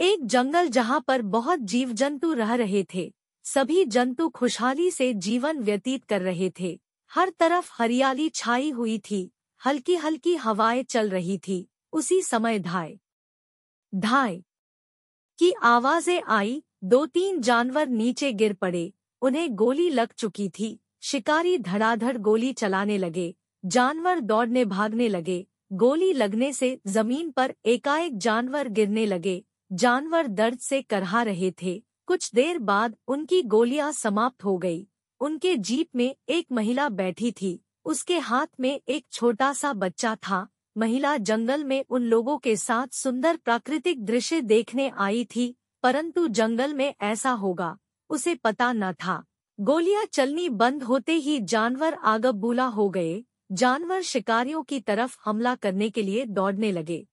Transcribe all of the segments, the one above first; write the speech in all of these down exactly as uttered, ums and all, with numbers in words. एक जंगल जहां पर बहुत जीव जंतु रह रहे थे। सभी जंतु खुशहाली से जीवन व्यतीत कर रहे थे। हर तरफ हरियाली छाई हुई थी, हल्की हल्की हवाएं चल रही थी। उसी समय धाय धाय की आवाजें आई। दो तीन जानवर नीचे गिर पड़े, उन्हें गोली लग चुकी थी। शिकारी धड़ाधड़ गोली चलाने लगे, जानवर दौड़ने भागने लगे। गोली लगने से जमीन पर एकाएक जानवर गिरने लगे। जानवर दर्द से करहा रहे थे। कुछ देर बाद उनकी गोलियां समाप्त हो गई। उनके जीप में एक महिला बैठी थी, उसके हाथ में एक छोटा सा बच्चा था। महिला जंगल में उन लोगों के साथ सुंदर प्राकृतिक दृश्य देखने आई थी, परंतु जंगल में ऐसा होगा उसे पता न था। गोलियां चलनी बंद होते ही जानवर आगबूला हो गए। जानवर शिकारियों की तरफ हमला करने के लिए दौड़ने लगे।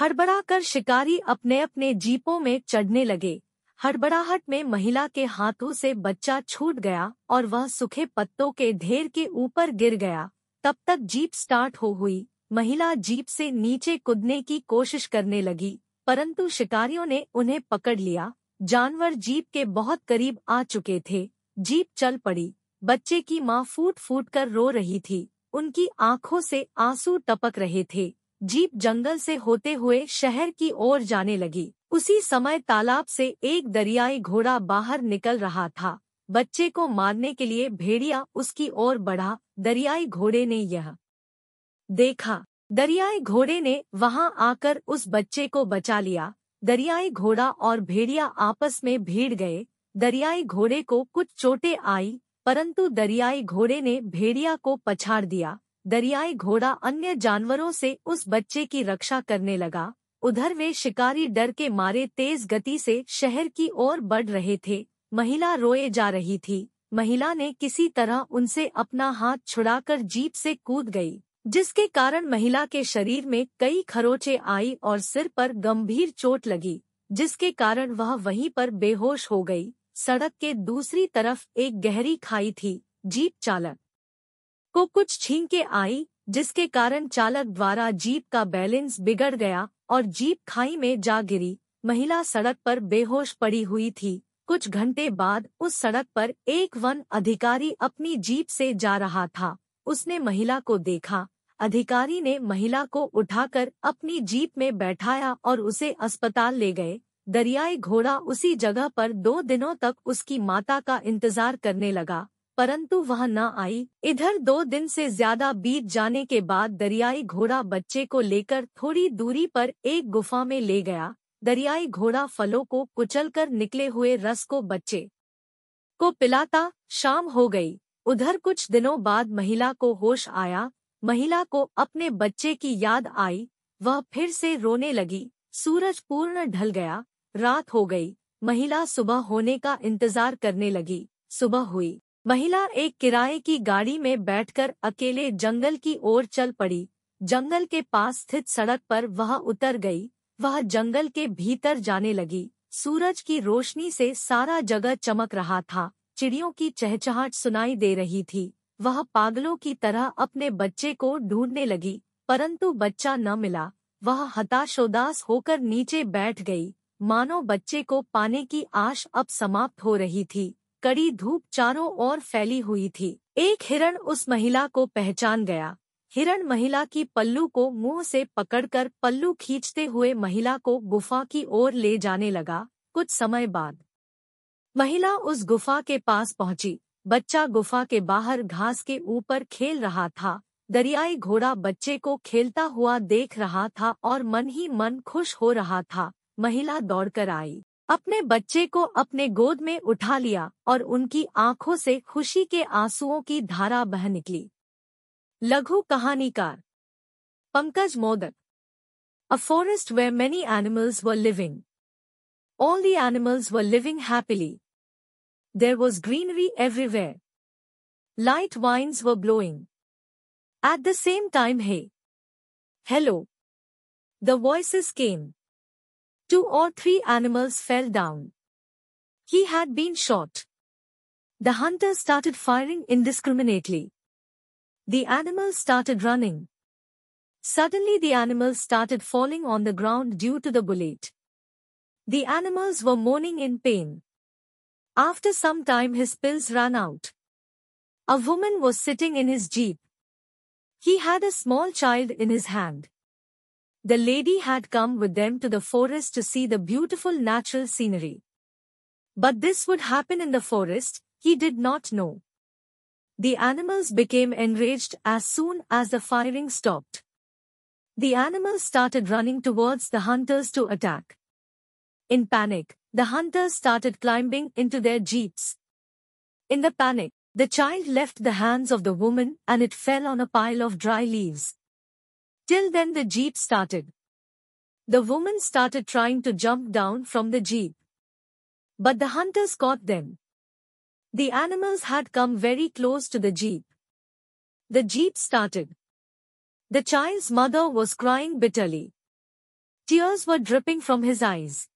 हड़बड़ाकर शिकारी अपने अपने जीपों में चढ़ने लगे। हड़बड़ाहट में महिला के हाथों से बच्चा छूट गया और वह सूखे पत्तों के ढेर के ऊपर गिर गया। तब तक जीप स्टार्ट हो हुई। महिला जीप से नीचे कूदने की कोशिश करने लगी, परंतु शिकारियों ने उन्हें पकड़ लिया। जानवर जीप के बहुत करीब आ चुके थे। जीप चल पड़ी। बच्चे की मां फूट फूट कर रो रही थी, उनकी आंखों से आंसू टपक रहे थे। जीप जंगल से होते हुए शहर की ओर जाने लगी। उसी समय तालाब से एक दरियाई घोड़ा बाहर निकल रहा था। बच्चे को मारने के लिए भेड़िया उसकी ओर बढ़ा। दरियाई घोड़े ने यह देखा। दरियाई घोड़े ने वहां आकर उस बच्चे को बचा लिया। दरियाई घोड़ा और भेड़िया आपस में भिड़ गए। दरियाई घोड़े को कुछ चोटें आई, परंतु दरियाई घोड़े ने भेड़िया को पछाड़ दिया। दरियाई घोड़ा अन्य जानवरों से उस बच्चे की रक्षा करने लगा। उधर वे शिकारी डर के मारे तेज गति से शहर की ओर बढ़ रहे थे। महिला रोए जा रही थी। महिला ने किसी तरह उनसे अपना हाथ छुड़ाकर जीप से कूद गई, जिसके कारण महिला के शरीर में कई खरोंचे आई और सिर पर गंभीर चोट लगी, जिसके कारण वह वहीं पर बेहोश हो गई। सड़क के दूसरी तरफ एक गहरी खाई थी। जीप चालक को कुछ छींकें आई, जिसके कारण चालक द्वारा जीप का बैलेंस बिगड़ गया और जीप खाई में जा गिरी। महिला सड़क पर बेहोश पड़ी हुई थी। कुछ घंटे बाद उस सड़क पर एक वन अधिकारी अपनी जीप से जा रहा था। उसने महिला को देखा। अधिकारी ने महिला को उठाकर अपनी जीप में बैठाया और उसे अस्पताल ले गए। दरियाई घोड़ा उसी जगह पर दो दिनों तक उसकी माता का इंतजार करने लगा, परंतु वह न आई। इधर दो दिन से ज्यादा बीत जाने के बाद दरियाई घोड़ा बच्चे को लेकर थोड़ी दूरी पर एक गुफा में ले गया। दरियाई घोड़ा फलों को कुचलकर निकले हुए रस को बच्चे को पिलाता। शाम हो गई। उधर कुछ दिनों बाद महिला को होश आया। महिला को अपने बच्चे की याद आई। वह फिर से रोने लगी। सूरज पूर्ण ढल गया। रात हो गई। महिला सुबह होने का इंतजार करने लगी। सुबह हुई। महिला एक किराए की गाड़ी में बैठकर अकेले जंगल की ओर चल पड़ी। जंगल के पास स्थित सड़क पर वह उतर गई। वह जंगल के भीतर जाने लगी। सूरज की रोशनी से सारा जगह चमक रहा था। चिड़ियों की चहचहाट सुनाई दे रही थी। वह पागलों की तरह अपने बच्चे को ढूंढने लगी, परंतु बच्चा न मिला। वह हताशोदास होकर नीचे बैठ गई, मानो बच्चे को पाने की आश अब समाप्त हो रही थी। कड़ी धूप चारों ओर फैली हुई थी। एक हिरण उस महिला को पहचान गया। हिरण महिला की पल्लू को मुंह से पकड़कर पल्लू खींचते हुए महिला को गुफा की ओर ले जाने लगा। कुछ समय बाद महिला उस गुफा के पास पहुंची। बच्चा गुफा के बाहर घास के ऊपर खेल रहा था। दरियाई घोड़ा बच्चे को खेलता हुआ देख रहा था और मन ही मन खुश हो रहा था। महिला दौड़कर आई, अपने बच्चे को अपने गोद में उठा लिया और उनकी आंखों से खुशी के आंसुओं की धारा बह निकली। लघु कहानीकार Pankaj Modak. A forest where many animals were living. All the animals were living happily. There was greenery everywhere. Light winds were blowing. At the same time, hey, hello, the voices came. Two or three animals fell down. He had been shot. The hunter started firing indiscriminately. The animals started running. Suddenly the animals started falling on the ground due to the bullet. The animals were moaning in pain. After some time his pills ran out. A woman was sitting in his jeep. He had a small child in his hand. The lady had come with them to the forest to see the beautiful natural scenery. But this would happen in the forest, he did not know. The animals became enraged as soon as the firing stopped. The animals started running towards the hunters to attack. In panic, the hunters started climbing into their jeeps. In the panic, the child left the hands of the woman and it fell on a pile of dry leaves. Till then the jeep started. The woman started trying to jump down from the jeep. But the hunters caught them. The animals had come very close to the jeep. The jeep started. The child's mother was crying bitterly. Tears were dripping from his eyes.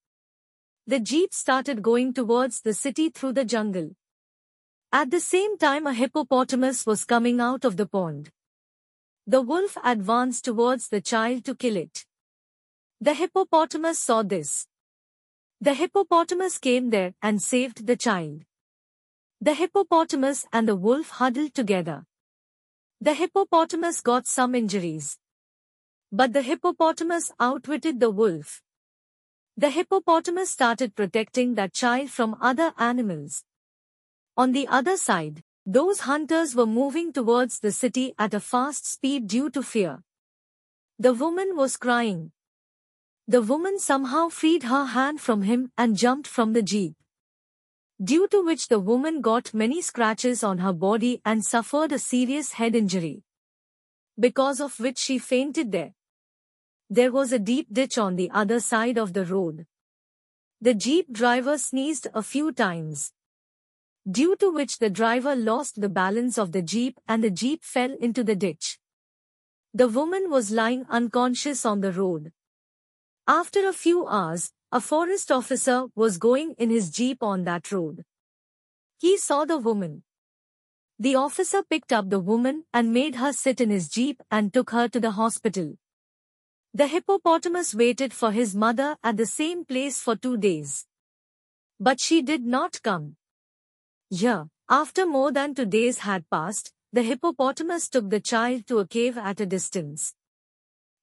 The jeep started going towards the city through the jungle. At the same time a hippopotamus was coming out of the pond. The wolf advanced towards the child to kill it. The hippopotamus saw this. The hippopotamus came there and saved the child. The hippopotamus and the wolf huddled together. The hippopotamus got some injuries. But the hippopotamus outwitted the wolf. The hippopotamus started protecting that child from other animals. On the other side, those hunters were moving towards the city at a fast speed due to fear. The woman was crying. The woman somehow freed her hand from him and jumped from the jeep. Due to which the woman got many scratches on her body and suffered a serious head injury, because of which she fainted there. There was a deep ditch on the other side of the road. The jeep driver sneezed a few times, due to which the driver lost the balance of the jeep and the jeep fell into the ditch. The woman was lying unconscious on the road. After a few hours, a forest officer was going in his jeep on that road. He saw the woman. The officer picked up the woman and made her sit in his jeep and took her to the hospital. The hippopotamus waited for his mother at the same place for two days. But she did not come. Here, after more than two days had passed, the hippopotamus took the child to a cave at a distance.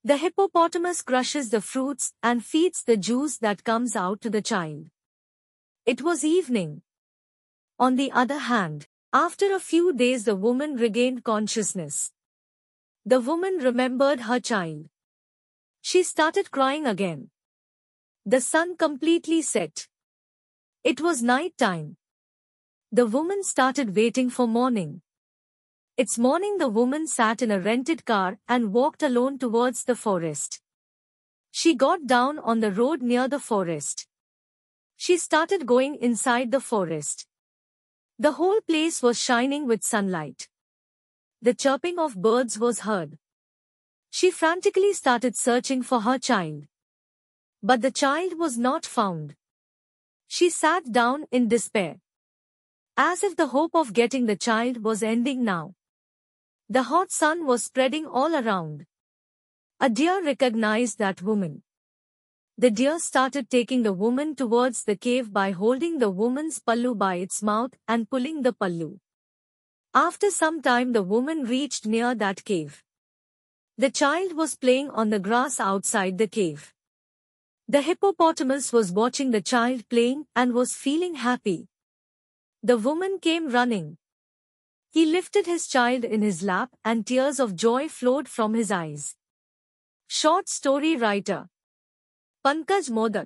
The hippopotamus crushes the fruits and feeds the juice that comes out to the child. It was evening. On the other hand, after a few days the woman regained consciousness. The woman remembered her child. She started crying again. The sun completely set. It was night time. The woman started waiting for morning. It's morning the woman sat in a rented car and walked alone towards the forest. She got down on the road near the forest. She started going inside the forest. The whole place was shining with sunlight. The chirping of birds was heard. She frantically started searching for her child. But the child was not found. She sat down in despair, as if the hope of getting the child was ending now. The hot sun was spreading all around. A deer recognized that woman. The deer started taking the woman towards the cave by holding the woman's pallu by its mouth and pulling the pallu. After some time the woman reached near that cave. The child was playing on the grass outside the cave. The hippopotamus was watching the child playing and was feeling happy. The woman came running. He lifted his child in his lap and tears of joy flowed from his eyes. Short story writer Pankaj Modak.